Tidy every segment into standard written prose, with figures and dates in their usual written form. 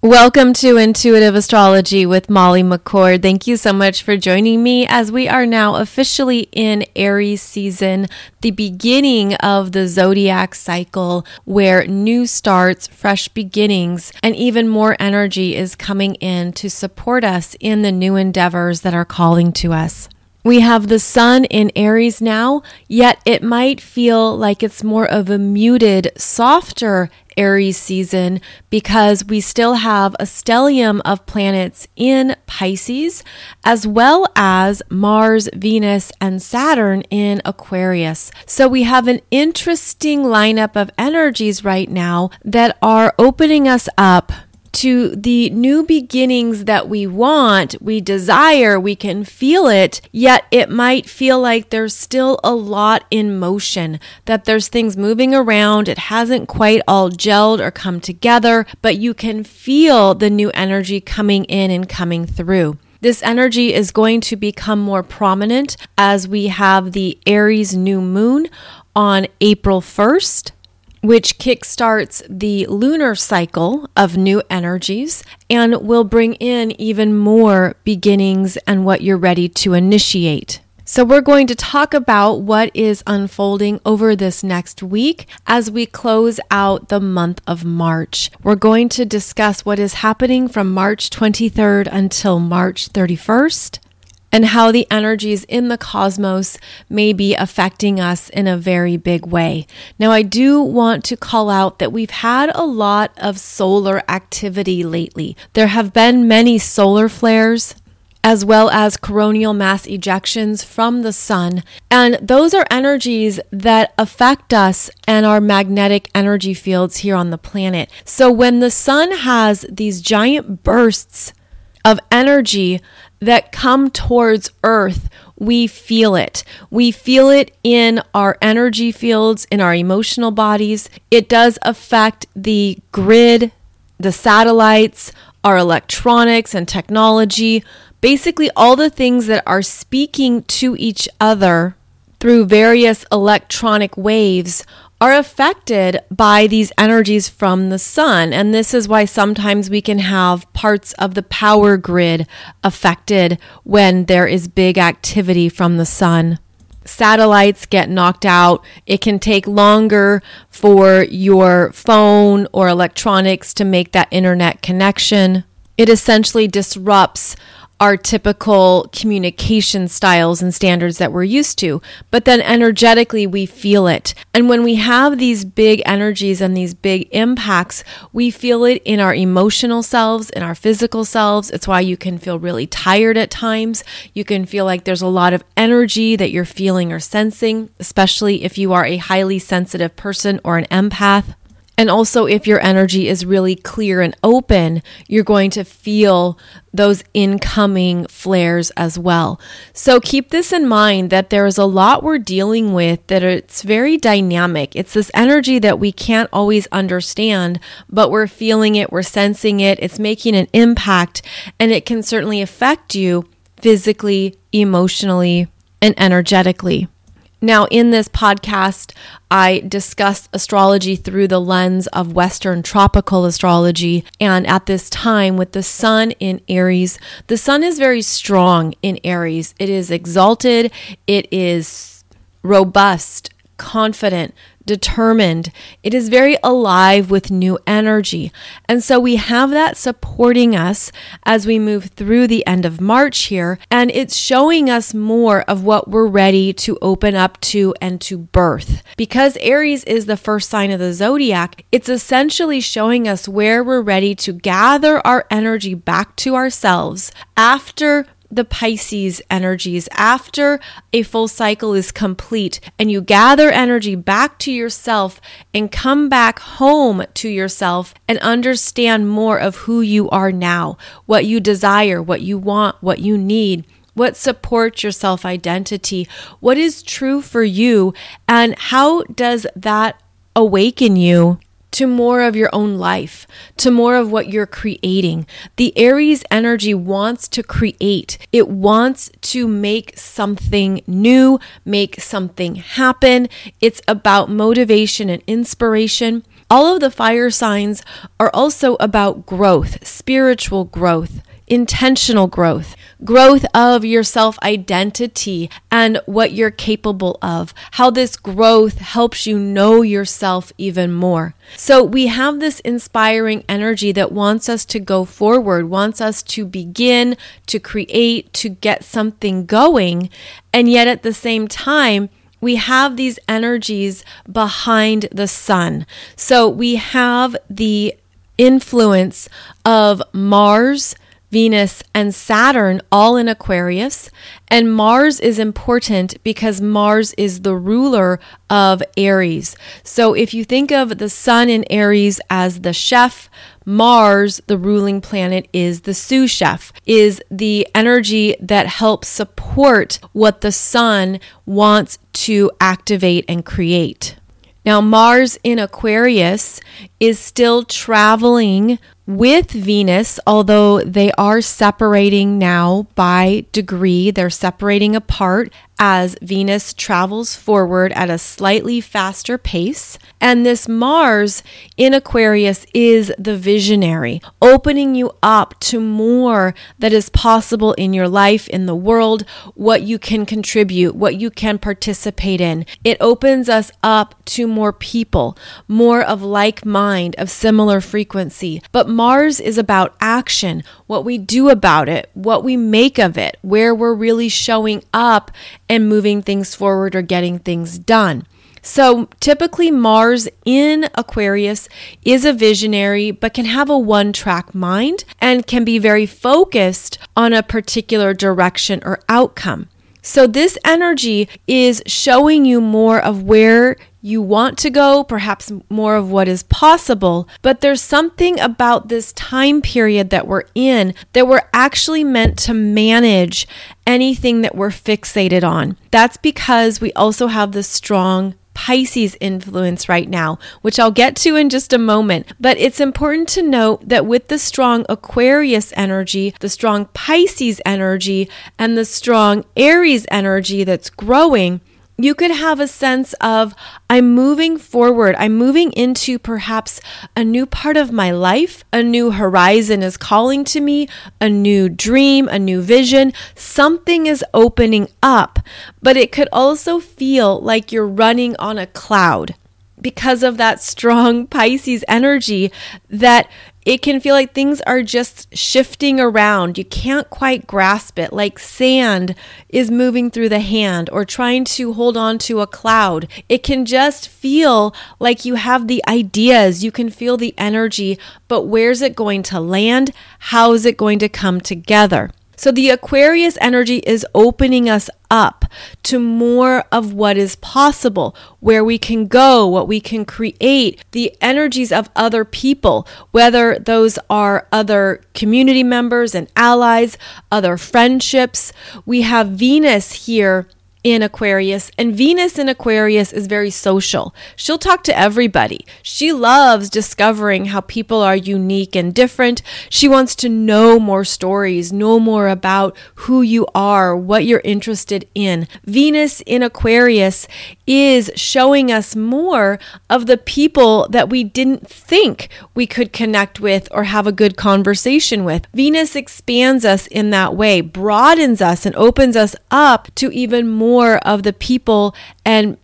Welcome to Intuitive Astrology with Molly McCord. Thank you so much for joining me as we are now officially in Aries season, the beginning of the zodiac cycle where new starts, fresh beginnings, and even more energy is coming in to support us in the new endeavors that are calling to us. We have the sun in Aries now, yet it might feel like it's more of a muted, softer Aries season because we still have a stellium of planets in Pisces, as well as Mars, Venus, and Saturn in Aquarius. So we have an interesting lineup of energies right now that are opening us up to the new beginnings that we want, we desire, we can feel it, yet it might feel like there's still a lot in motion, that there's things moving around, it hasn't quite all gelled or come together, but you can feel the new energy coming in and coming through. This energy is going to become more prominent as we have the Aries new moon on April 1st. Which kickstarts the lunar cycle of new energies and will bring in even more beginnings and what you're ready to initiate. So we're going to talk about what is unfolding over this next week as we close out the month of March. We're going to discuss what is happening from March 23rd until March 31st. And how the energies in the cosmos may be affecting us in a very big way. Now, I do want to call out that we've had a lot of solar activity lately. There have been many solar flares, as well as coronal mass ejections from the sun. And those are energies that affect us and our magnetic energy fields here on the planet. So when the sun has these giant bursts of energy that come towards Earth, we feel it. We feel it in our energy fields, in our emotional bodies. It does affect the grid, the satellites, our electronics and technology, basically all the things that are speaking to each other through various electronic waves are affected by these energies from the sun. And this is why sometimes we can have parts of the power grid affected when there is big activity from the sun. Satellites get knocked out. It can take longer for your phone or electronics to make that internet connection. It essentially disrupts our typical communication styles and standards that we're used to, but then energetically we feel it. And when we have these big energies and these big impacts, we feel it in our emotional selves, in our physical selves. It's why you can feel really tired at times. You can feel like there's a lot of energy that you're feeling or sensing, especially if you are a highly sensitive person or an empath. And also, if your energy is really clear and open, you're going to feel those incoming flares as well. So keep this in mind that there is a lot we're dealing with, that it's very dynamic. It's this energy that we can't always understand, but we're feeling it, we're sensing it, it's making an impact, and it can certainly affect you physically, emotionally, and energetically. Now, in this podcast, I discussed astrology through the lens of Western tropical astrology. And at this time, with the sun in Aries, the sun is very strong in Aries. It is exalted, it is robust, confident, determined. It is very alive with new energy. And so we have that supporting us as we move through the end of March here. And it's showing us more of what we're ready to open up to and to birth. Because Aries is the first sign of the zodiac, it's essentially showing us where we're ready to gather our energy back to ourselves after the Pisces energies, after a full cycle is complete and you gather energy back to yourself and come back home to yourself and understand more of who you are now, what you desire, what you want, what you need, what supports your self-identity, what is true for you, and how does that awaken you to more of your own life, to more of what you're creating. The Aries energy wants to create. It wants to make something new, make something happen. It's about motivation and inspiration. All of the fire signs are also about growth, spiritual growth, intentional growth, growth of your self-identity and what you're capable of, how this growth helps you know yourself even more. So we have this inspiring energy that wants us to go forward, wants us to begin, to create, to get something going. And yet at the same time, we have these energies behind the sun. So we have the influence of Mars, Venus, and Saturn all in Aquarius. And Mars is important because Mars is the ruler of Aries. So if you think of the sun in Aries as the chef, Mars, the ruling planet, is the sous chef, is the energy that helps support what the sun wants to activate and create. Now, Mars in Aquarius is still traveling with Venus, although they are separating now by degree. They're separating apart as Venus travels forward at a slightly faster pace. And this Mars in Aquarius is the visionary, opening you up to more that is possible in your life, in the world, what you can contribute, what you can participate in. It opens us up to more people, more of like mind, of similar frequency. But Mars is about action, what we do about it, what we make of it, where we're really showing up and moving things forward or getting things done. So typically Mars in Aquarius is a visionary, but can have a one-track mind and can be very focused on a particular direction or outcome. So this energy is showing you more of where you want to go, perhaps more of what is possible, but there's something about this time period that we're in that we're actually meant to manage anything that we're fixated on. That's because we also have this strong Pisces influence right now, which I'll get to in just a moment. But it's important to note that with the strong Aquarius energy, the strong Pisces energy, and the strong Aries energy that's growing, you could have a sense of, I'm moving forward. I'm moving into perhaps a new part of my life. A new horizon is calling to me, a new dream, a new vision. Something is opening up, but it could also feel like you're running on a cloud because of that strong Pisces energy, that it can feel like things are just shifting around. You can't quite grasp it, like sand is moving through the hand or trying to hold on to a cloud. It can just feel like you have the ideas, you can feel the energy, but where's it going to land? How is it going to come together? So the Aquarius energy is opening us up to more of what is possible, where we can go, what we can create, the energies of other people, whether those are other community members and allies, other friendships. We have Venus here in Aquarius, and Venus in Aquarius is very social. She'll talk to everybody. She loves discovering how people are unique and different. She wants to know more stories, know more about who you are, what you're interested in. Venus in Aquarius is showing us more of the people that we didn't think we could connect with or have a good conversation with. Venus expands us in that way, broadens us and opens us up to even more of the people and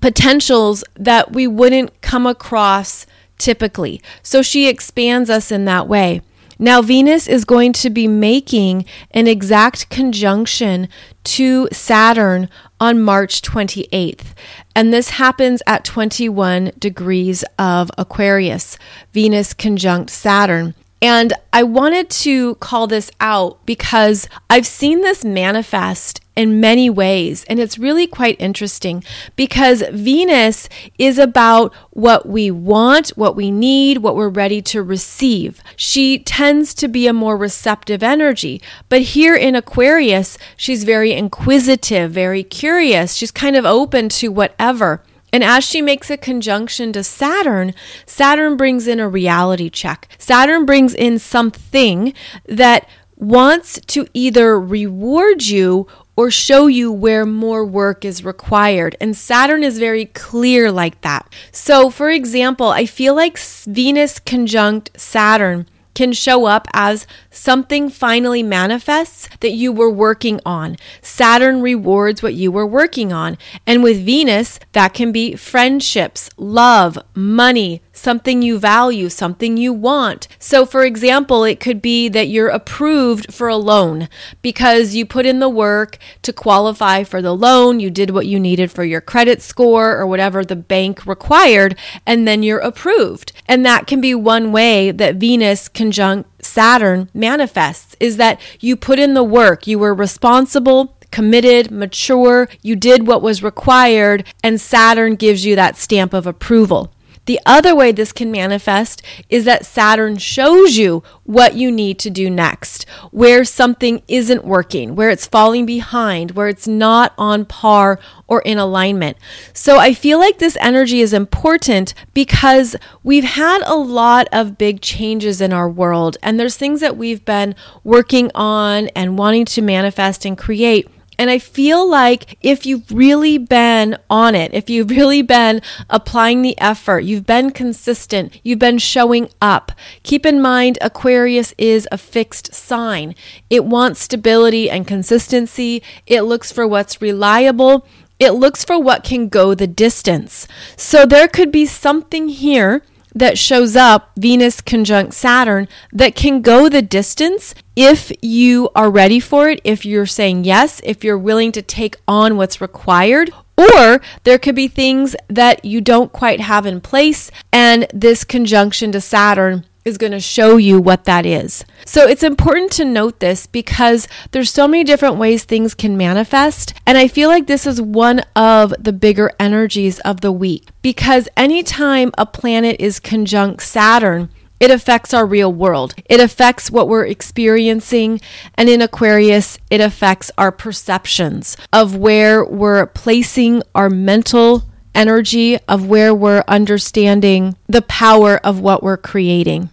potentials that we wouldn't come across typically. So she expands us in that way. Now, Venus is going to be making an exact conjunction to Saturn on March 28th. And this happens at 21 degrees of Aquarius, Venus conjunct Saturn. And I wanted to call this out because I've seen this manifest in many ways, and it's really quite interesting because Venus is about what we want, what we need, what we're ready to receive. She tends to be a more receptive energy, but here in Aquarius, she's very inquisitive, very curious. She's kind of open to whatever. And as she makes a conjunction to Saturn, Saturn brings in a reality check. Saturn brings in something that wants to either reward you or show you where more work is required. And Saturn is very clear like that. So for example, I feel like Venus conjunct Saturn can show up as something finally manifests that you were working on. Saturn rewards what you were working on. And with Venus, that can be friendships, love, money, something you value, something you want. So for example, it could be that you're approved for a loan because you put in the work to qualify for the loan, you did what you needed for your credit score or whatever the bank required, and then you're approved. And that can be one way that Venus conjunct Saturn manifests, is that you put in the work, you were responsible, committed, mature, you did what was required, and Saturn gives you that stamp of approval. The other way this can manifest is that Saturn shows you what you need to do next, where something isn't working, where it's falling behind, where it's not on par or in alignment. So I feel like this energy is important because we've had a lot of big changes in our world, and there's things that we've been working on and wanting to manifest and create. And I feel like if you've really been on it, if you've really been applying the effort, you've been consistent, you've been showing up. Keep in mind, Aquarius is a fixed sign. It wants stability and consistency. It looks for what's reliable. It looks for what can go the distance. So there could be something here that shows up, Venus conjunct Saturn, that can go the distance if you are ready for it, if you're saying yes, if you're willing to take on what's required. Or there could be things that you don't quite have in place, and this conjunction to Saturn is going to show you what that is. So it's important to note this because there's so many different ways things can manifest. And I feel like this is one of the bigger energies of the week, because anytime a planet is conjunct Saturn, it affects our real world. It affects what we're experiencing. And in Aquarius, it affects our perceptions of where we're placing our mental energy, of where we're understanding the power of what we're creating.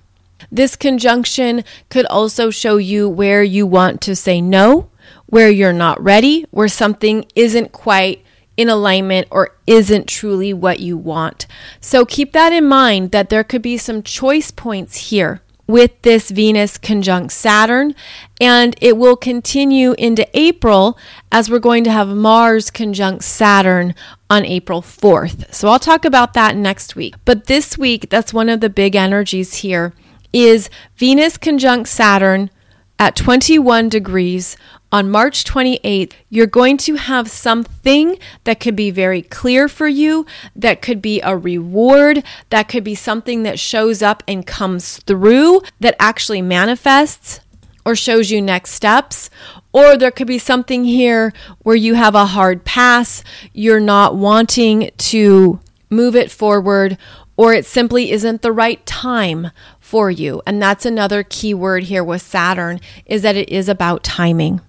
This conjunction could also show you where you want to say no, where you're not ready, where something isn't quite in alignment or isn't truly what you want. So keep that in mind, that there could be some choice points here with this Venus conjunct Saturn, and it will continue into April as we're going to have Mars conjunct Saturn on April 4th. So I'll talk about that next week. But this week, that's one of the big energies here, is Venus conjunct Saturn at 21 degrees on March 28th, you're going to have something that could be very clear for you, that could be a reward, that could be something that shows up and comes through, that actually manifests or shows you next steps. Or there could be something here where you have a hard pass, you're not wanting to move it forward, or it simply isn't the right time for you. And that's another key word here with Saturn, is that it is about timing.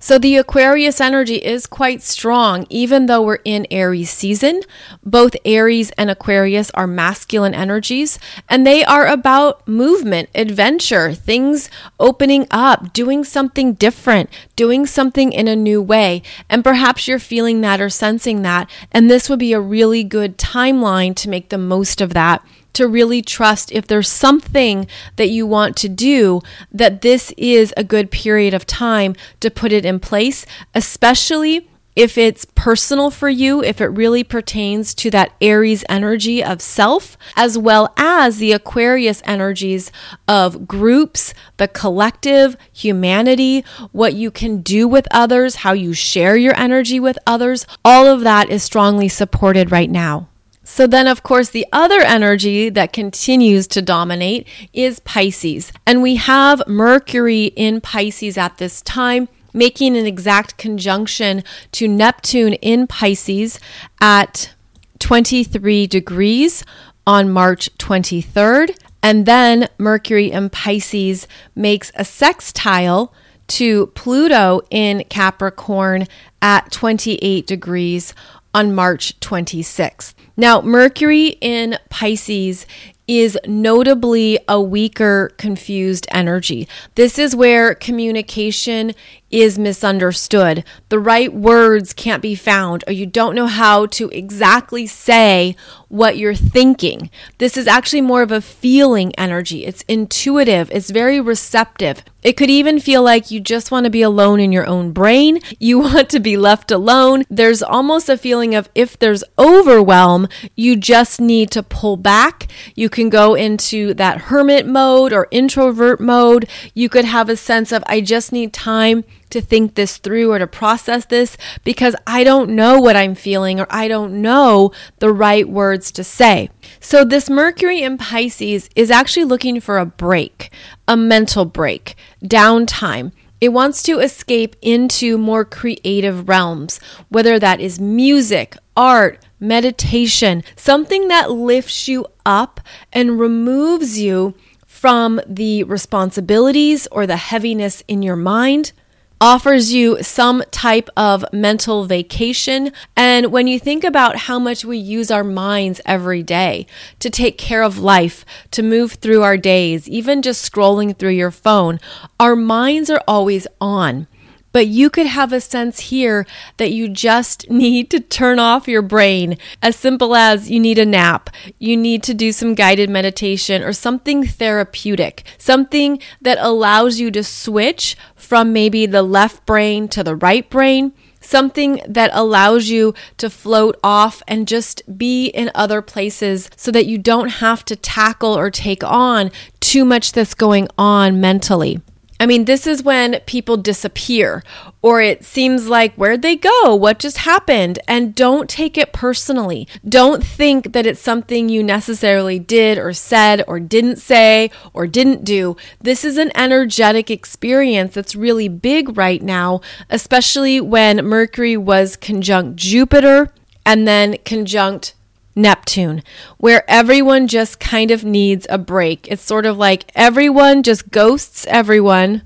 So the Aquarius energy is quite strong, even though we're in Aries season. Both Aries and Aquarius are masculine energies, and they are about movement, adventure, things opening up, doing something different, doing something in a new way. And perhaps you're feeling that or sensing that, and this would be a really good timeline to make the most of that, to really trust if there's something that you want to do, that this is a good period of time to put it in place, especially if it's personal for you, if it really pertains to that Aries energy of self, as well as the Aquarius energies of groups, the collective, humanity, what you can do with others, how you share your energy with others. All of that is strongly supported right now. So then, of course, the other energy that continues to dominate is Pisces. And we have Mercury in Pisces at this time, making an exact conjunction to Neptune in Pisces at 23 degrees on March 23rd. And then Mercury in Pisces makes a sextile to Pluto in Capricorn at 28 degrees on March 26th. Now, Mercury in Pisces is notably a weaker, confused energy. This is where communication is misunderstood. The right words can't be found, or you don't know how to exactly say what you're thinking. This is actually more of a feeling energy. It's intuitive. It's very receptive. It could even feel like you just want to be alone in your own brain. You want to be left alone. There's almost a feeling of if there's overwhelm, you just need to pull back. You can go into that hermit mode or introvert mode. You could have a sense of, I just need time to think this through or to process this because I don't know what I'm feeling or I don't know the right words to say. So this Mercury in Pisces is actually looking for a break, a mental break, downtime. It wants to escape into more creative realms, whether that is music, art, meditation, something that lifts you up and removes you from the responsibilities or the heaviness in your mind, offers you some type of mental vacation. And when you think about how much we use our minds every day to take care of life, to move through our days, even just scrolling through your phone, our minds are always on. But you could have a sense here that you just need to turn off your brain, as simple as you need a nap, you need to do some guided meditation or something therapeutic, something that allows you to switch from maybe the left brain to the right brain, something that allows you to float off and just be in other places so that you don't have to tackle or take on too much that's going on mentally. I mean, this is when people disappear, or it seems like, where'd they go? What just happened? And don't take it personally. Don't think that it's something you necessarily did or said or didn't say or didn't do. This is an energetic experience that's really big right now, especially when Mercury was conjunct Jupiter and then conjunct Neptune, where everyone just kind of needs a break. It's sort of like everyone just ghosts everyone,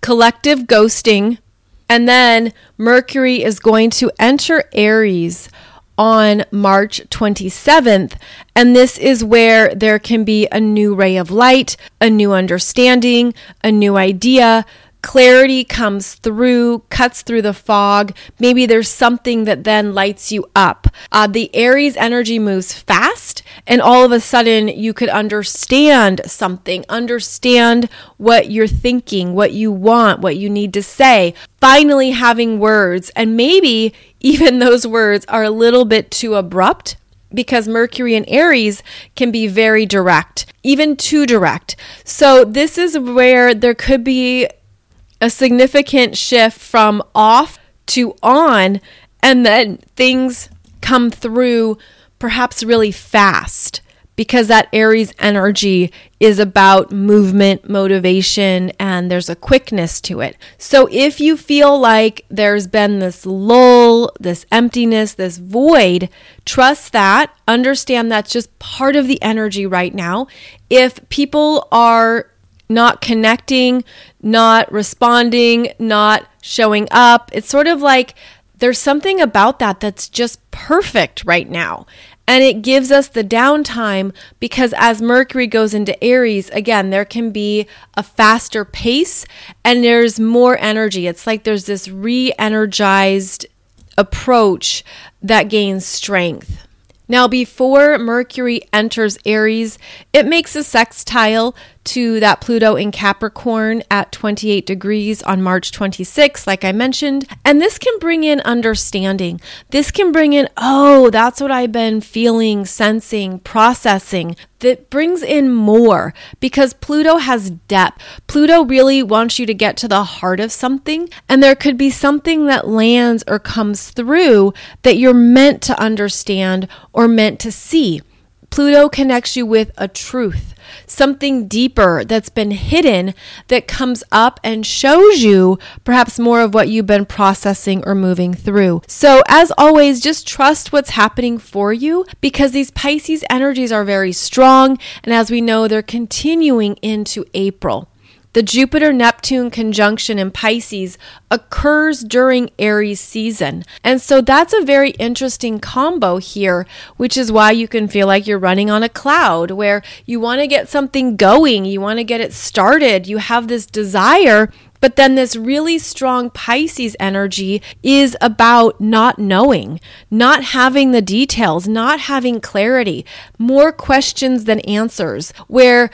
collective ghosting, and then Mercury is going to enter Aries on March 27th, and this is where there can be a new ray of light, a new understanding, a new idea. Clarity comes through, cuts through the fog. Maybe there's something that then lights you up. The Aries energy moves fast, and all of a sudden you could understand something, understand what you're thinking, what you want, what you need to say. Finally having words, and maybe even those words are a little bit too abrupt, because Mercury in Aries can be very direct, even too direct. So this is where there could be a significant shift from off to on, and then things come through perhaps really fast because that Aries energy is about movement, motivation, and there's a quickness to it. So if you feel like there's been this lull, this emptiness, this void, trust that, understand that's just part of the energy right now. If people are not connecting, not responding, not showing up. It's sort of like there's something about that that's just perfect right now. And it gives us the downtime because as Mercury goes into Aries, again, there can be a faster pace and there's more energy. It's like there's this re-energized approach that gains strength. Now, before Mercury enters Aries, it makes a sextile to that Pluto in Capricorn at 28 degrees on March 26, like I mentioned. And this can bring in understanding. This can bring in, oh, that's what I've been feeling, sensing, processing. That brings in more because Pluto has depth. Pluto really wants you to get to the heart of something. And there could be something that lands or comes through that you're meant to understand or meant to see. Pluto connects you with a truth, something deeper that's been hidden that comes up and shows you perhaps more of what you've been processing or moving through. So as always, just trust what's happening for you because these Pisces energies are very strong. And as we know, they're continuing into April. The Jupiter-Neptune conjunction in Pisces occurs during Aries season. And so that's a very interesting combo here, which is why you can feel like you're running on a cloud, where you want to get something going, you want to get it started, you have this desire, but then this really strong Pisces energy is about not knowing, not having the details, not having clarity, more questions than answers, where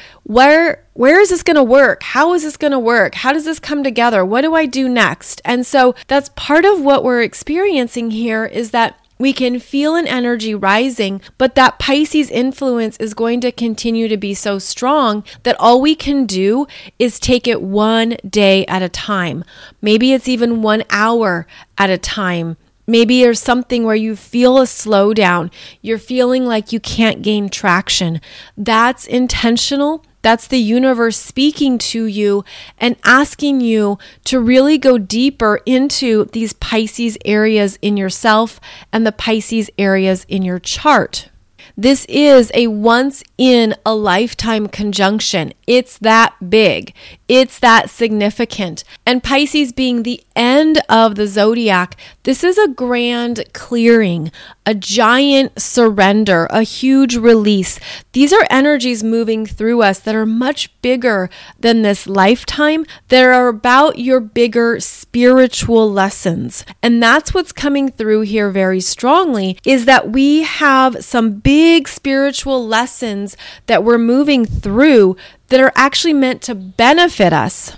is this going to work? How is this going to work? How does this come together? What do I do next? And so that's part of what we're experiencing here, is that we can feel an energy rising, but that Pisces influence is going to continue to be so strong that all we can do is take it one day at a time. Maybe it's even 1 hour at a time. Maybe there's something where you feel a slowdown. You're feeling like you can't gain traction. That's intentional. That's the universe speaking to you and asking you to really go deeper into these Pisces areas in yourself and the Pisces areas in your chart. This is a once-in-a-lifetime conjunction. It's that big. It's that significant. And Pisces being the end of the zodiac, this is a grand clearing, a giant surrender, a huge release. These are energies moving through us that are much bigger than this lifetime, that are about your bigger spiritual lessons. And that's what's coming through here very strongly, is that we have some big spiritual lessons that we're moving through that are actually meant to benefit us,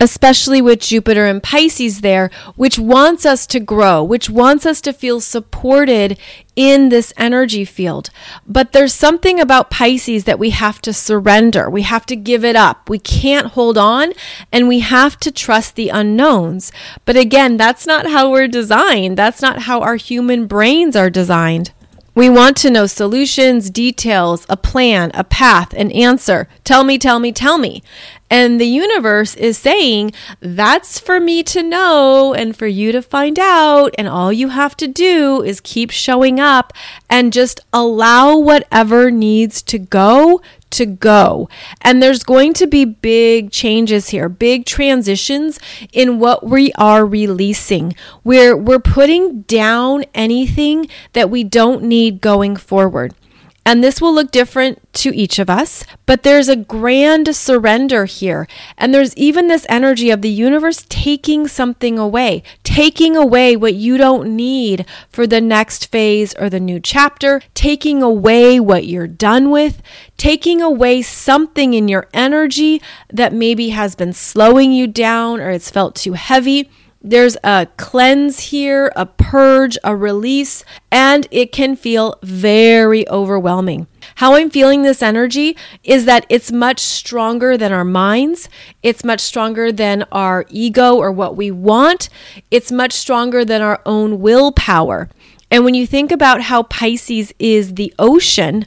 especially with Jupiter and Pisces there, which wants us to grow, which wants us to feel supported in this energy field. But there's something about Pisces that we have to surrender. We have to give it up. We can't hold on, and we have to trust the unknowns. But again, that's not how we're designed. That's not how our human brains are designed. We want to know solutions, details, a plan, a path, an answer. Tell me, tell me, tell me. And the universe is saying, that's for me to know and for you to find out. And all you have to do is keep showing up and just allow whatever needs to go to go. And there's going to be big changes here, big transitions in what we are releasing, where we're putting down anything that we don't need going forward. And this will look different to each of us, but there's a grand surrender here. And there's even this energy of the universe taking something away, taking away what you don't need for the next phase or the new chapter, taking away what you're done with, taking away something in your energy that maybe has been slowing you down or it's felt too heavy. There's a cleanse here, a purge, a release, and it can feel very overwhelming. How I'm feeling this energy is that it's much stronger than our minds. It's much stronger than our ego or what we want. It's much stronger than our own willpower. And when you think about how Pisces is the ocean,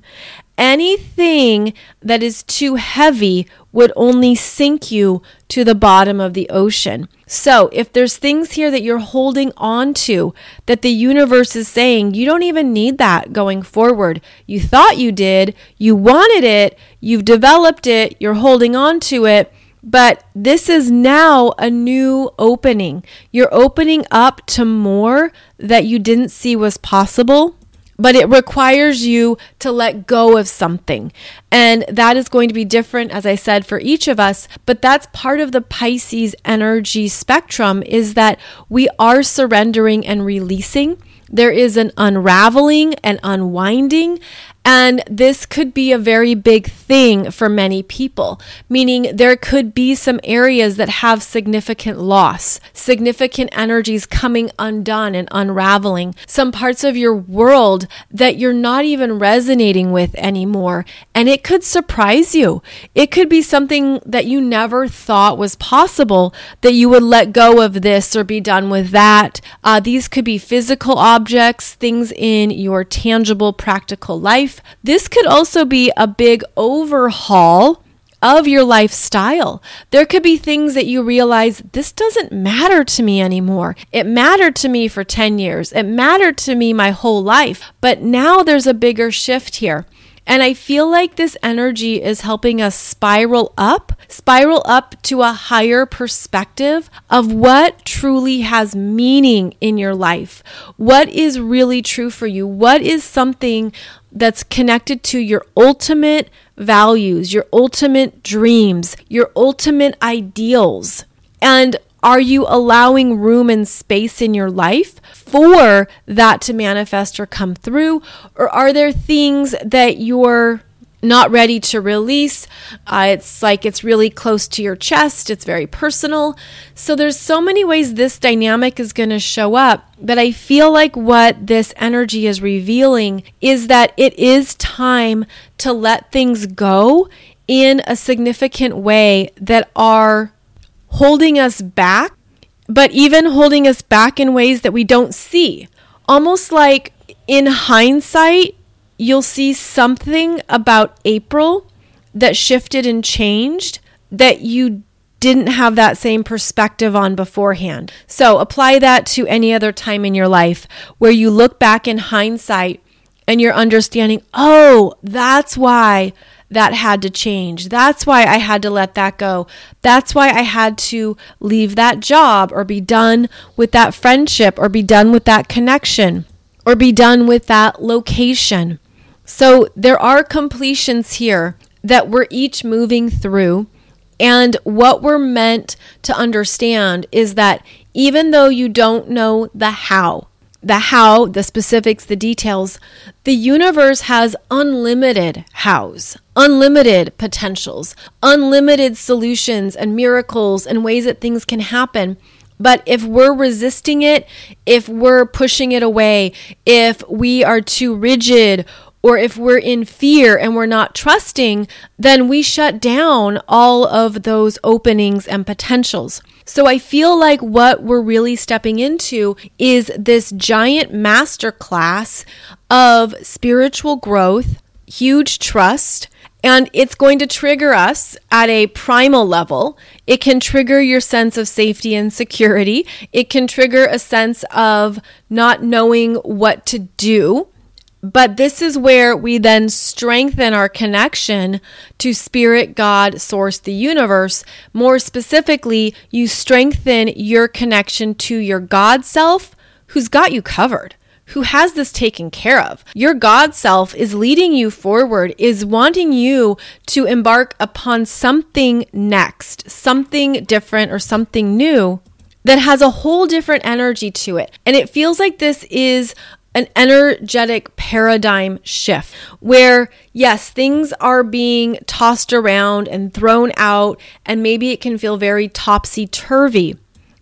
anything that is too heavy would only sink you to the bottom of the ocean. So if there's things here that you're holding on to that the universe is saying, you don't even need that going forward. You thought you did, you wanted it, you've developed it, you're holding on to it, but this is now a new opening. You're opening up to more that you didn't see was possible. But it requires you to let go of something. And that is going to be different, as I said, for each of us. But that's part of the Pisces energy spectrum, is that we are surrendering and releasing. There is an unraveling and unwinding. And this could be a very big thing for many people, meaning there could be some areas that have significant loss, significant energies coming undone and unraveling, some parts of your world that you're not even resonating with anymore. And it could surprise you. It could be something that you never thought was possible, that you would let go of this or be done with that. These could be physical objects, things in your tangible, practical life. This could also be a big overhaul of your lifestyle. There could be things that you realize, this doesn't matter to me anymore. It mattered to me for 10 years. It mattered to me my whole life. But now there's a bigger shift here. And I feel like this energy is helping us spiral up to a higher perspective of what truly has meaning in your life. What is really true for you? What is something that's connected to your ultimate values, your ultimate dreams, your ultimate ideals? And are you allowing room and space in your life for that to manifest or come through? Or are there things that you're not ready to release? It's like it's really close to your chest. It's very personal. So there's so many ways this dynamic is going to show up. But I feel like what this energy is revealing is that it is time to let things go in a significant way that are holding us back, but even holding us back in ways that we don't see. Almost like in hindsight, you'll see something about April that shifted and changed that you didn't have that same perspective on beforehand. So apply that to any other time in your life where you look back in hindsight and you're understanding, oh, that's why that had to change. That's why I had to let that go. That's why I had to leave that job or be done with that friendship or be done with that connection or be done with that location. So there are completions here that we're each moving through. And what we're meant to understand is that even though you don't know the how, the specifics, the details, the universe has unlimited hows, unlimited potentials, unlimited solutions and miracles and ways that things can happen. But if we're resisting it, if we're pushing it away, if we are too rigid, or if we're in fear and we're not trusting, then we shut down all of those openings and potentials. So I feel like what we're really stepping into is this giant masterclass of spiritual growth, huge trust, and it's going to trigger us at a primal level. It can trigger your sense of safety and security. It can trigger a sense of not knowing what to do. But this is where we then strengthen our connection to Spirit, God, Source, the universe. More specifically, you strengthen your connection to your God self, who's got you covered, who has this taken care of. Your God self is leading you forward, is wanting you to embark upon something next, something different or something new that has a whole different energy to it. And it feels like this is an energetic paradigm shift where, yes, things are being tossed around and thrown out, and maybe it can feel very topsy-turvy.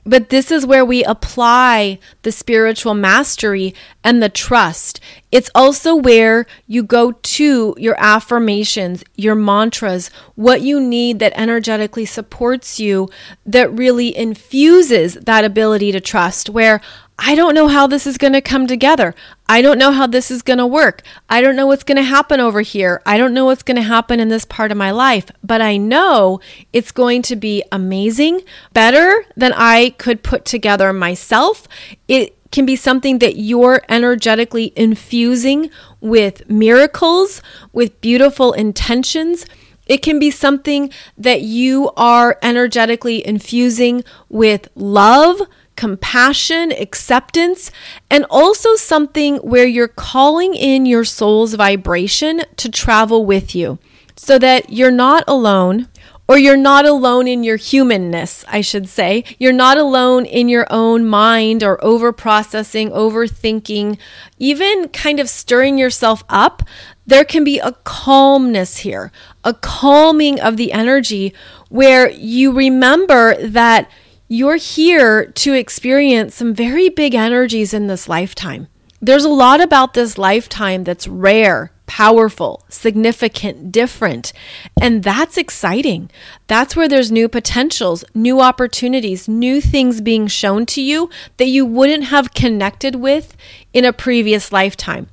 But this is where we apply the spiritual mastery and the trust. It's also where you go to your affirmations, your mantras, what you need that energetically supports you, that really infuses that ability to trust, where I don't know how this is going to come together. I don't know how this is going to work. I don't know what's going to happen over here. I don't know what's going to happen in this part of my life, but I know it's going to be amazing, better than I could put together myself. It can be something that you're energetically infusing with miracles, with beautiful intentions. It can be something that you are energetically infusing with love, compassion, acceptance, and also something where you're calling in your soul's vibration to travel with you so that you're not alone, or you're not alone in your humanness, I should say. You're not alone in your own mind or over-processing, overthinking, even kind of stirring yourself up. There can be a calmness here, a calming of the energy where you remember that you're here to experience some very big energies in this lifetime. There's a lot about this lifetime that's rare, powerful, significant, different, and that's exciting. That's where there's new potentials, new opportunities, new things being shown to you that you wouldn't have connected with in a previous lifetime.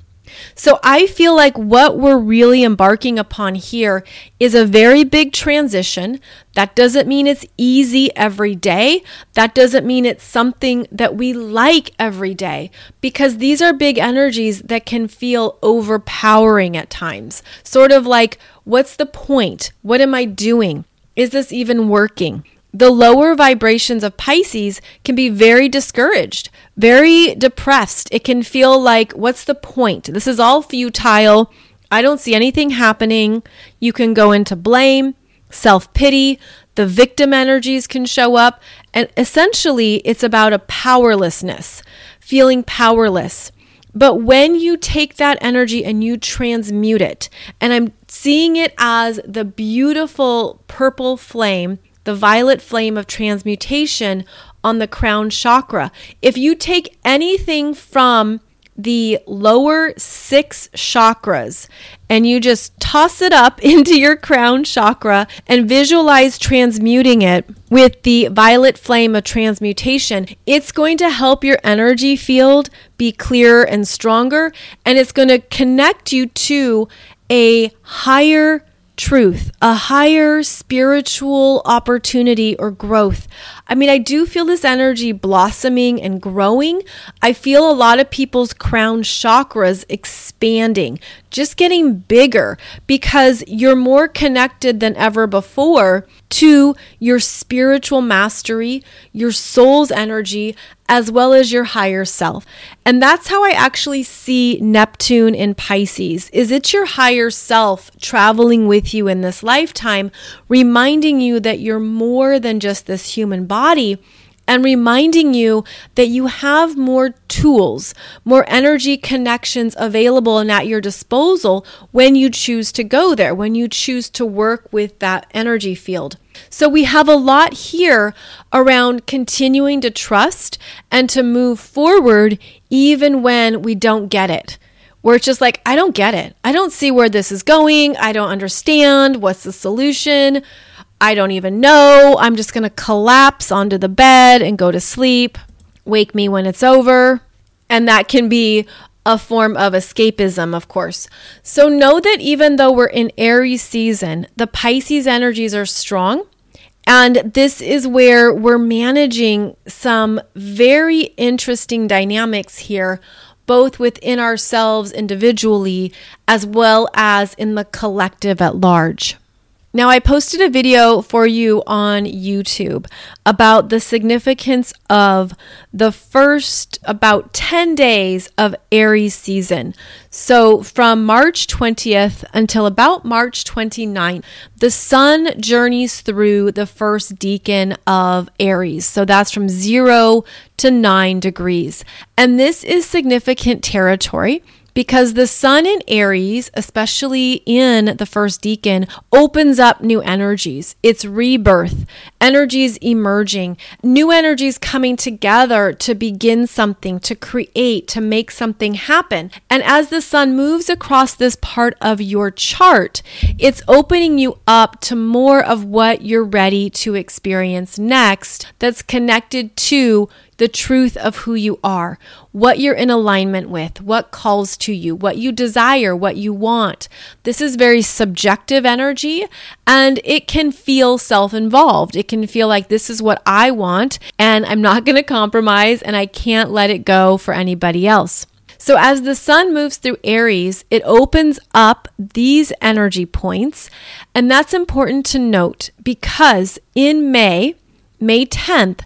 So I feel like what we're really embarking upon here is a very big transition. That doesn't mean it's easy every day. That doesn't mean it's something that we like every day, because these are big energies that can feel overpowering at times. Sort of like, what's the point? What am I doing? Is this even working? The lower vibrations of Pisces can be very discouraged, very depressed. It can feel like, what's the point? This is all futile. I don't see anything happening. You can go into blame, self-pity. The victim energies can show up. And essentially, it's about a powerlessness, feeling powerless. But when you take that energy and you transmute it, and I'm seeing it as the beautiful purple flame, the violet flame of transmutation on the crown chakra. If you take anything from the lower 6 chakras and you just toss it up into your crown chakra and visualize transmuting it with the violet flame of transmutation, it's going to help your energy field be clearer and stronger, and it's going to connect you to a higher truth, a higher spiritual opportunity or growth. I mean, I do feel this energy blossoming and growing. I feel a lot of people's crown chakras expanding, just getting bigger, because you're more connected than ever before to your spiritual mastery, your soul's energy, as well as your higher self. And that's how I actually see Neptune in Pisces. Is it your higher self traveling with you in this lifetime, reminding you that you're more than just this human body, and reminding you that you have more tools, more energy connections available and at your disposal when you choose to go there, when you choose to work with that energy field. So we have a lot here around continuing to trust and to move forward even when we don't get it. Where it's just like, I don't get it. I don't see where this is going. I don't understand. What's the solution? I don't even know. I'm just going to collapse onto the bed and go to sleep. Wake me when it's over. And that can be a form of escapism, of course. So know that even though we're in Aries season, the Pisces energies are strong. And this is where we're managing some very interesting dynamics here, both within ourselves individually as well as in the collective at large. Now, I posted a video for you on YouTube about the significance of the first about 10 days of Aries season. So from March 20th until about March 29th, the sun journeys through the first decan of Aries. So that's from 0 to 9 degrees. And this is significant territory, because the sun in Aries, especially in the first decan, opens up new energies. It's rebirth, energies emerging, new energies coming together to begin something, to create, to make something happen. And as the sun moves across this part of your chart, it's opening you up to more of what you're ready to experience next that's connected to the truth of who you are, what you're in alignment with, what calls to you, what you desire, what you want. This is very subjective energy, and it can feel self-involved. It can feel like this is what I want, and I'm not going to compromise, and I can't let it go for anybody else. So as the sun moves through Aries, it opens up these energy points, and that's important to note, because in May 10th,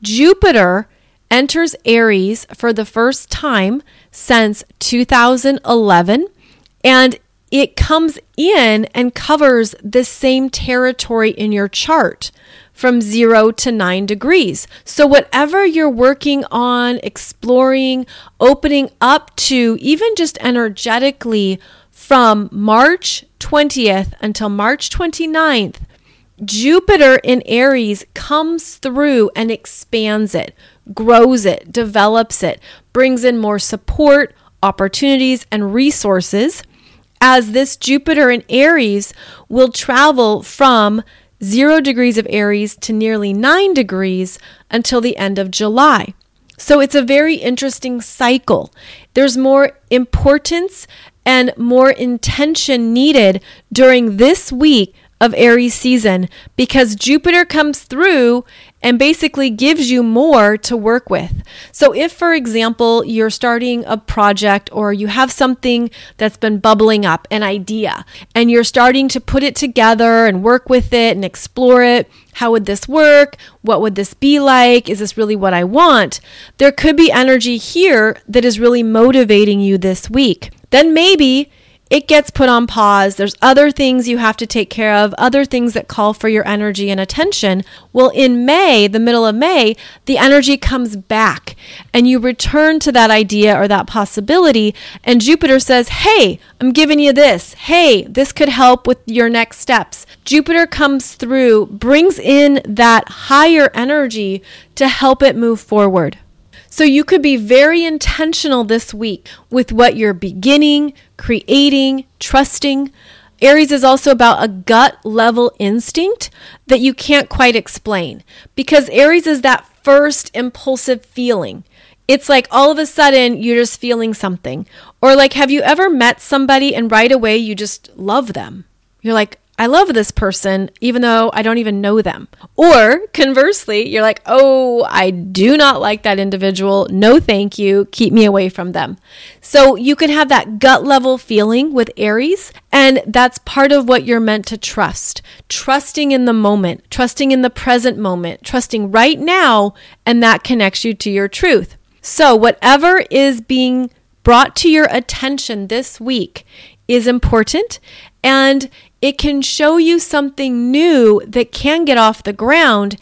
Jupiter enters Aries for the first time since 2011, and it comes in and covers the same territory in your chart from 0 to 9 degrees. So whatever you're working on, exploring, opening up to, even just energetically, from March 20th until March 29th, Jupiter in Aries comes through and expands it, grows it, develops it, brings in more support, opportunities, and resources, as this Jupiter in Aries will travel from 0 degrees of Aries to nearly 9 degrees until the end of July. So it's a very interesting cycle. There's more importance and more intention needed during this week of Aries season because Jupiter comes through and basically gives you more to work with. So if, for example, you're starting a project or you have something that's been bubbling up, an idea, and you're starting to put it together and work with it and explore it, how would this work? What would this be like? Is this really what I want? There could be energy here that is really motivating you this week. Then maybe it gets put on pause. There's other things you have to take care of, other things that call for your energy and attention. Well, in May, the middle of May, the energy comes back and you return to that idea or that possibility. And Jupiter says, hey, I'm giving you this. Hey, this could help with your next steps. Jupiter comes through, brings in that higher energy to help it move forward. So you could be very intentional this week with what you're beginning, creating, trusting. Aries is also about a gut level instinct that you can't quite explain because Aries is that first impulsive feeling. It's like all of a sudden you're just feeling something. Or like, have you ever met somebody and right away you just love them? You're like, I love this person, even though I don't even know them. Or conversely, you're like, oh, I do not like that individual. No, thank you. Keep me away from them. So you can have that gut level feeling with Aries. And that's part of what you're meant to trust. Trusting in the moment, trusting in the present moment, trusting right now. And that connects you to your truth. So whatever is being brought to your attention this week is important. And it can show you something new that can get off the ground,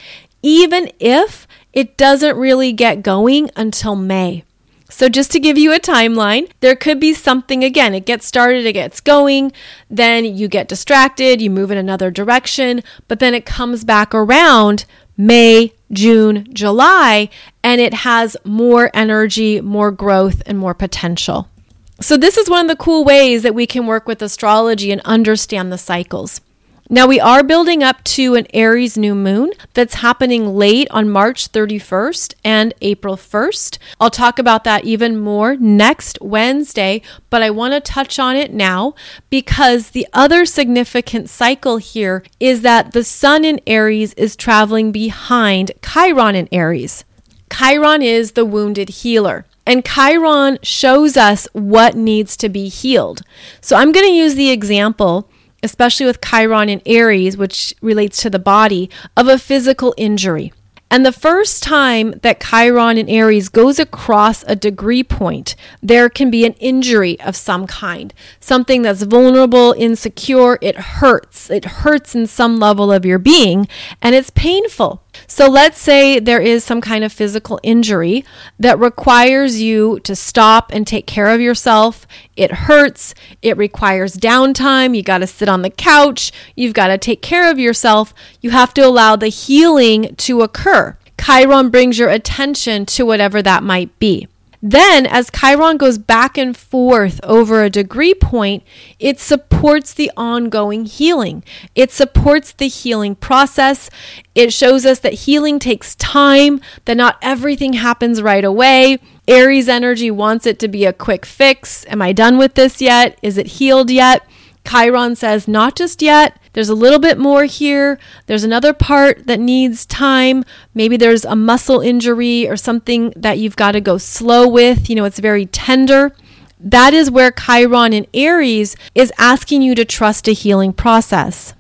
even if it doesn't really get going until May. So just to give you a timeline, there could be something, again, it gets started, it gets going, then you get distracted, you move in another direction, but then it comes back around May, June, July, and it has more energy, more growth, and more potential. So this is one of the cool ways that we can work with astrology and understand the cycles. Now we are building up to an Aries new moon that's happening late on March 31st and April 1st. I'll talk about that even more next Wednesday, but I want to touch on it now because the other significant cycle here is that the Sun in Aries is traveling behind Chiron in Aries. Chiron is the wounded healer. And Chiron shows us what needs to be healed. So I'm going to use the example, especially with Chiron in Aries, which relates to the body, of a physical injury. And the first time that Chiron in Aries goes across a degree point, there can be an injury of some kind, something that's vulnerable, insecure, it hurts. It hurts in some level of your being, and it's painful. So let's say there is some kind of physical injury that requires you to stop and take care of yourself. It hurts. It requires downtime. You got to sit on the couch. You've got to take care of yourself. You have to allow the healing to occur. Chiron brings your attention to whatever that might be. Then, as Chiron goes back and forth over a degree point, it supports the ongoing healing. It supports the healing process. It shows us that healing takes time, that not everything happens right away. Aries energy wants it to be a quick fix. Am I done with this yet? Is it healed yet? Chiron says, not just yet. There's a little bit more here. There's another part that needs time. Maybe there's a muscle injury or something that you've got to go slow with. You know, it's very tender. That is where Chiron in Aries is asking you to trust a healing process.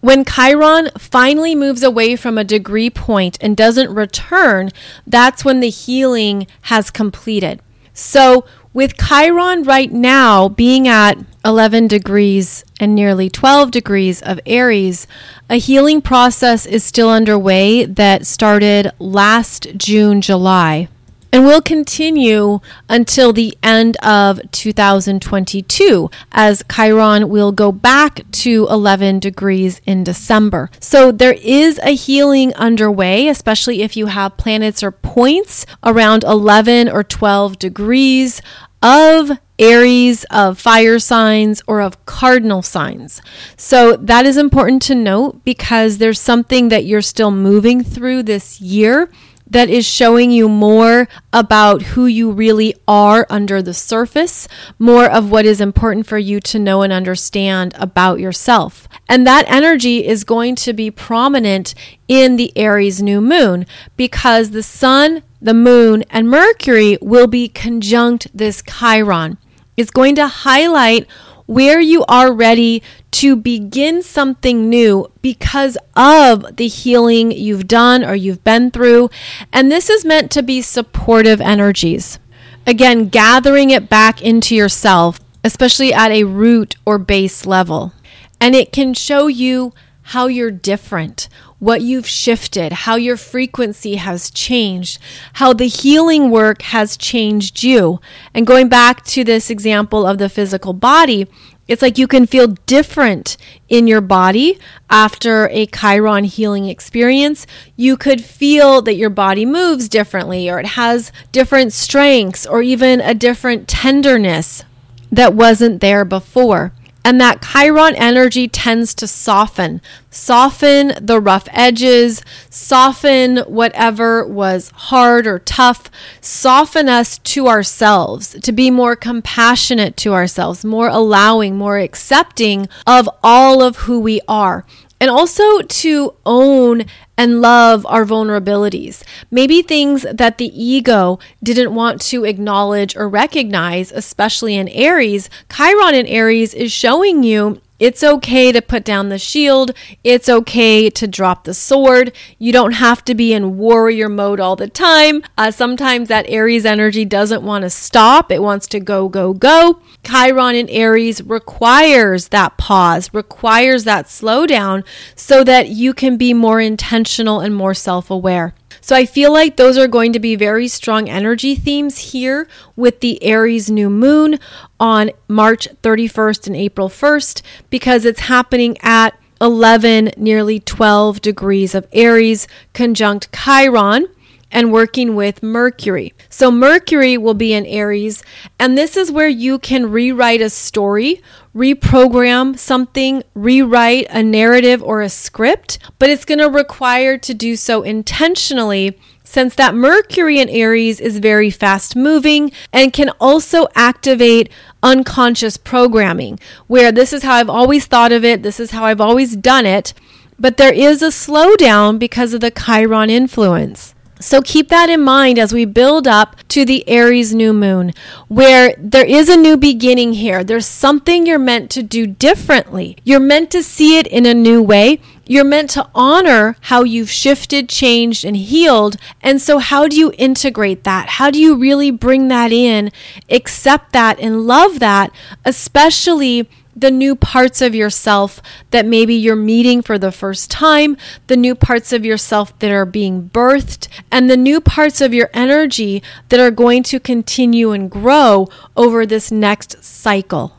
When Chiron finally moves away from a degree point and doesn't return, that's when the healing has completed. So with Chiron right now being at 11 degrees and nearly 12 degrees of Aries, a healing process is still underway that started last June, July, and will continue until the end of 2022 as Chiron will go back to 11 degrees in December. So there is a healing underway, especially if you have planets or points around 11 or 12 degrees of Aries, of fire signs, or of cardinal signs. So that is important to note because there's something that you're still moving through this year that is showing you more about who you really are under the surface, more of what is important for you to know and understand about yourself. And that energy is going to be prominent in the Aries new moon because the sun, the moon, and Mercury will be conjunct this Chiron. It's going to highlight where you are ready to begin something new because of the healing you've done or you've been through. And this is meant to be supportive energies. Again, gathering it back into yourself, especially at a root or base level. And it can show you how you're different, what you've shifted, how your frequency has changed, how the healing work has changed you. And going back to this example of the physical body, it's like you can feel different in your body after a Chiron healing experience. You could feel that your body moves differently, or it has different strengths, or even a different tenderness that wasn't there before. And that Chiron energy tends to soften the rough edges, soften whatever was hard or tough, soften us to ourselves, to be more compassionate to ourselves, more allowing, more accepting of all of who we are. And also to own and love our vulnerabilities. Maybe things that the ego didn't want to acknowledge or recognize, especially in Aries. Chiron in Aries is showing you it's okay to put down the shield. It's okay to drop the sword. You don't have to be in warrior mode all the time. Sometimes that Aries energy doesn't want to stop. It wants to go, go, go. Chiron in Aries requires that pause, requires that slowdown so that you can be more intentional and more self-aware. So I feel like those are going to be very strong energy themes here with the Aries new moon on March 31st and April 1st, because it's happening at 11, nearly 12 degrees of Aries conjunct Chiron and working with Mercury. So Mercury will be in Aries, and this is where you can rewrite a story, reprogram something, rewrite a narrative or a script, but it's going to require to do so intentionally, since that Mercury in Aries is very fast moving and can also activate unconscious programming, where this is how I've always thought of it, this is how I've always done it, but there is a slowdown because of the Chiron influence. So keep that in mind as we build up to the Aries new moon, where there is a new beginning here. There's something you're meant to do differently. You're meant to see it in a new way. You're meant to honor how you've shifted, changed, and healed. And so how do you integrate that? How do you really bring that in, accept that, and love that, especially the new parts of yourself that maybe you're meeting for the first time, the new parts of yourself that are being birthed, and the new parts of your energy that are going to continue and grow over this next cycle.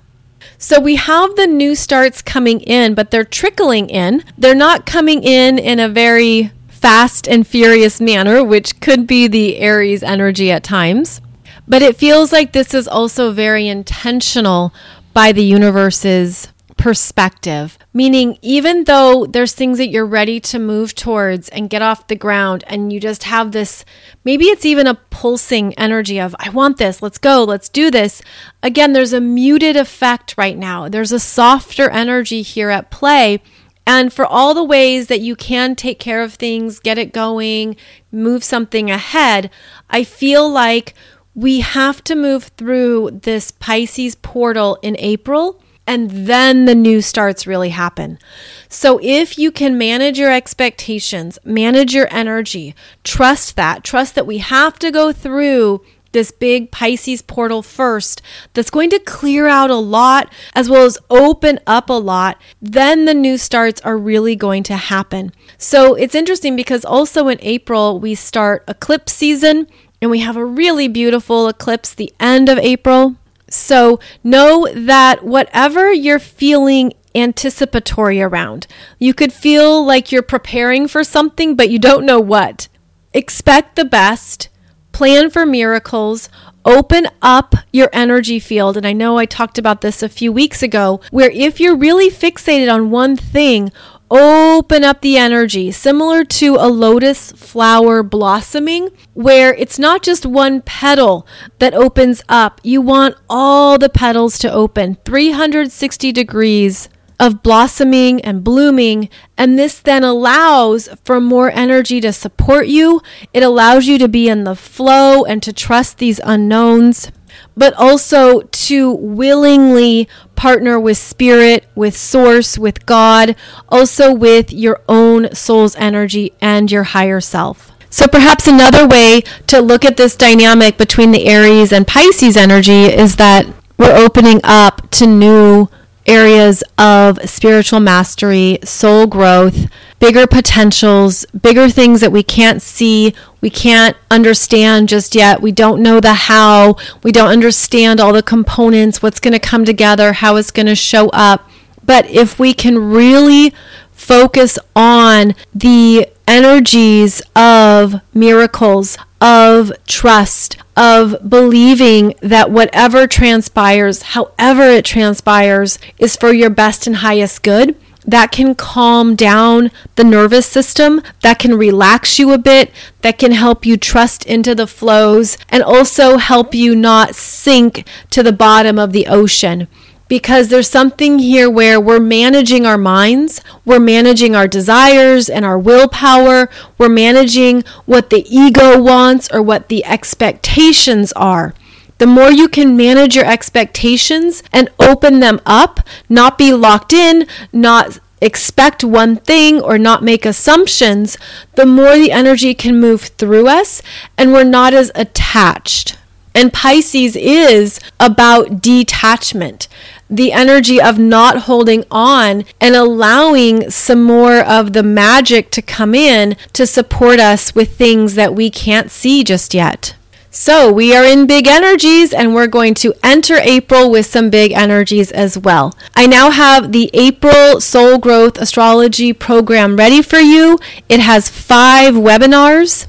So we have the new starts coming in, but they're trickling in. They're not coming in a very fast and furious manner, which could be the Aries energy at times. But it feels like this is also very intentional by the universe's perspective, meaning even though there's things that you're ready to move towards and get off the ground, and you just have this, maybe it's even a pulsing energy of, I want this, let's go, let's do this. Again, there's a muted effect right now. There's a softer energy here at play. And for all the ways that you can take care of things, get it going, move something ahead, I feel like we have to move through this Pisces portal in April, and then the new starts really happen. So if you can manage your expectations, manage your energy, trust that we have to go through this big Pisces portal first, that's going to clear out a lot as well as open up a lot, then the new starts are really going to happen. So it's interesting because also in April, we start eclipse season, and we have a really beautiful eclipse the end of April. So know that whatever you're feeling anticipatory around, you could feel like you're preparing for something, but you don't know what. Expect the best, plan for miracles, open up your energy field. And I know I talked about this a few weeks ago, where if you're really fixated on one thing, open up the energy, similar to a lotus flower blossoming, where it's not just one petal that opens up. You want all the petals to open, 360 degrees of blossoming and blooming, and this then allows for more energy to support you. It allows you to be in the flow and to trust these unknowns, but also to willingly partner with spirit, with source, with God, also with your own soul's energy and your higher self. So perhaps another way to look at this dynamic between the Aries and Pisces energy is that we're opening up to new areas of spiritual mastery, soul growth, bigger potentials, bigger things that we can't see, we can't understand just yet. We don't know the how. We don't understand all the components, what's going to come together, how it's going to show up. But if we can really focus on the energies of miracles, of trust, of believing that whatever transpires, however it transpires, is for your best and highest good, that can calm down the nervous system, that can relax you a bit, that can help you trust into the flows, and also help you not sink to the bottom of the ocean. Because there's something here where we're managing our minds, we're managing our desires and our willpower, we're managing what the ego wants or what the expectations are. The more you can manage your expectations and open them up, not be locked in, not expect one thing or not make assumptions, the more the energy can move through us and we're not as attached. And Pisces is about detachment, the energy of not holding on and allowing some more of the magic to come in to support us with things that we can't see just yet. So we are in big energies and we're going to enter April with some big energies as well. I now have the April Soul Growth Astrology program ready for you. It has 5 webinars,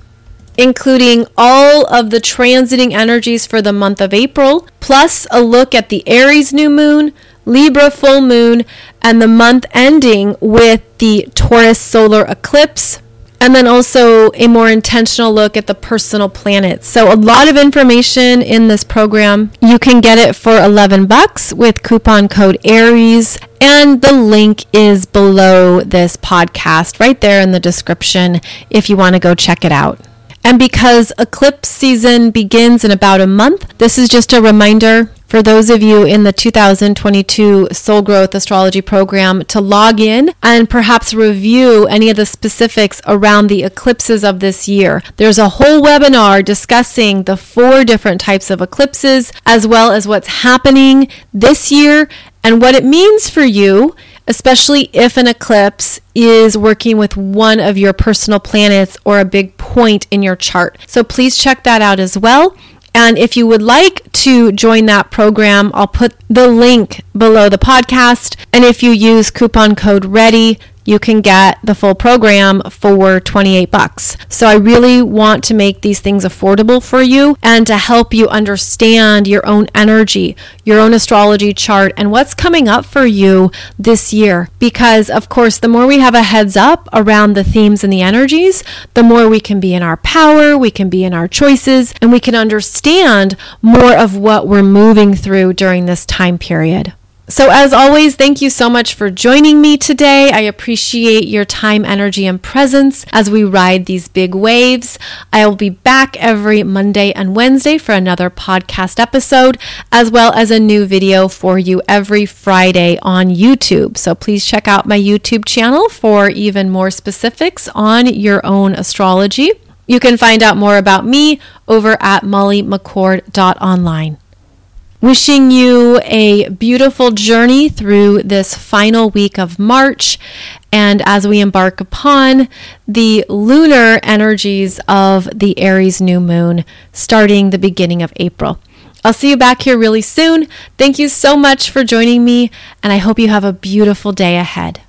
including all of the transiting energies for the month of April, plus a look at the Aries new moon, Libra full moon, and the month ending with the Taurus solar eclipse, and then also a more intentional look at the personal planets. So a lot of information in this program. You can get it for $11 with coupon code ARIES, and the link is below this podcast, right there in the description if you want to go check it out. And because eclipse season begins in about a month, this is just a reminder for those of you in the 2022 Soul Growth Astrology program to log in and perhaps review any of the specifics around the eclipses of this year. There's a whole webinar discussing the 4 different types of eclipses, as well as what's happening this year and what it means for you, especially if an eclipse is working with one of your personal planets or a big point in your chart. So please check that out as well. And if you would like to join that program, I'll put the link below the podcast. And if you use coupon code READY, you can get the full program for $28. So I really want to make these things affordable for you and to help you understand your own energy, your own astrology chart, and what's coming up for you this year. Because of course, the more we have a heads up around the themes and the energies, the more we can be in our power, we can be in our choices, and we can understand more of what we're moving through during this time period. So as always, thank you so much for joining me today. I appreciate your time, energy, and presence as we ride these big waves. I will be back every Monday and Wednesday for another podcast episode, as well as a new video for you every Friday on YouTube. So please check out my YouTube channel for even more specifics on your own astrology. You can find out more about me over at mollymccord.online. Wishing you a beautiful journey through this final week of March, and as we embark upon the lunar energies of the Aries new moon starting the beginning of April. I'll see you back here really soon. Thank you so much for joining me, and I hope you have a beautiful day ahead.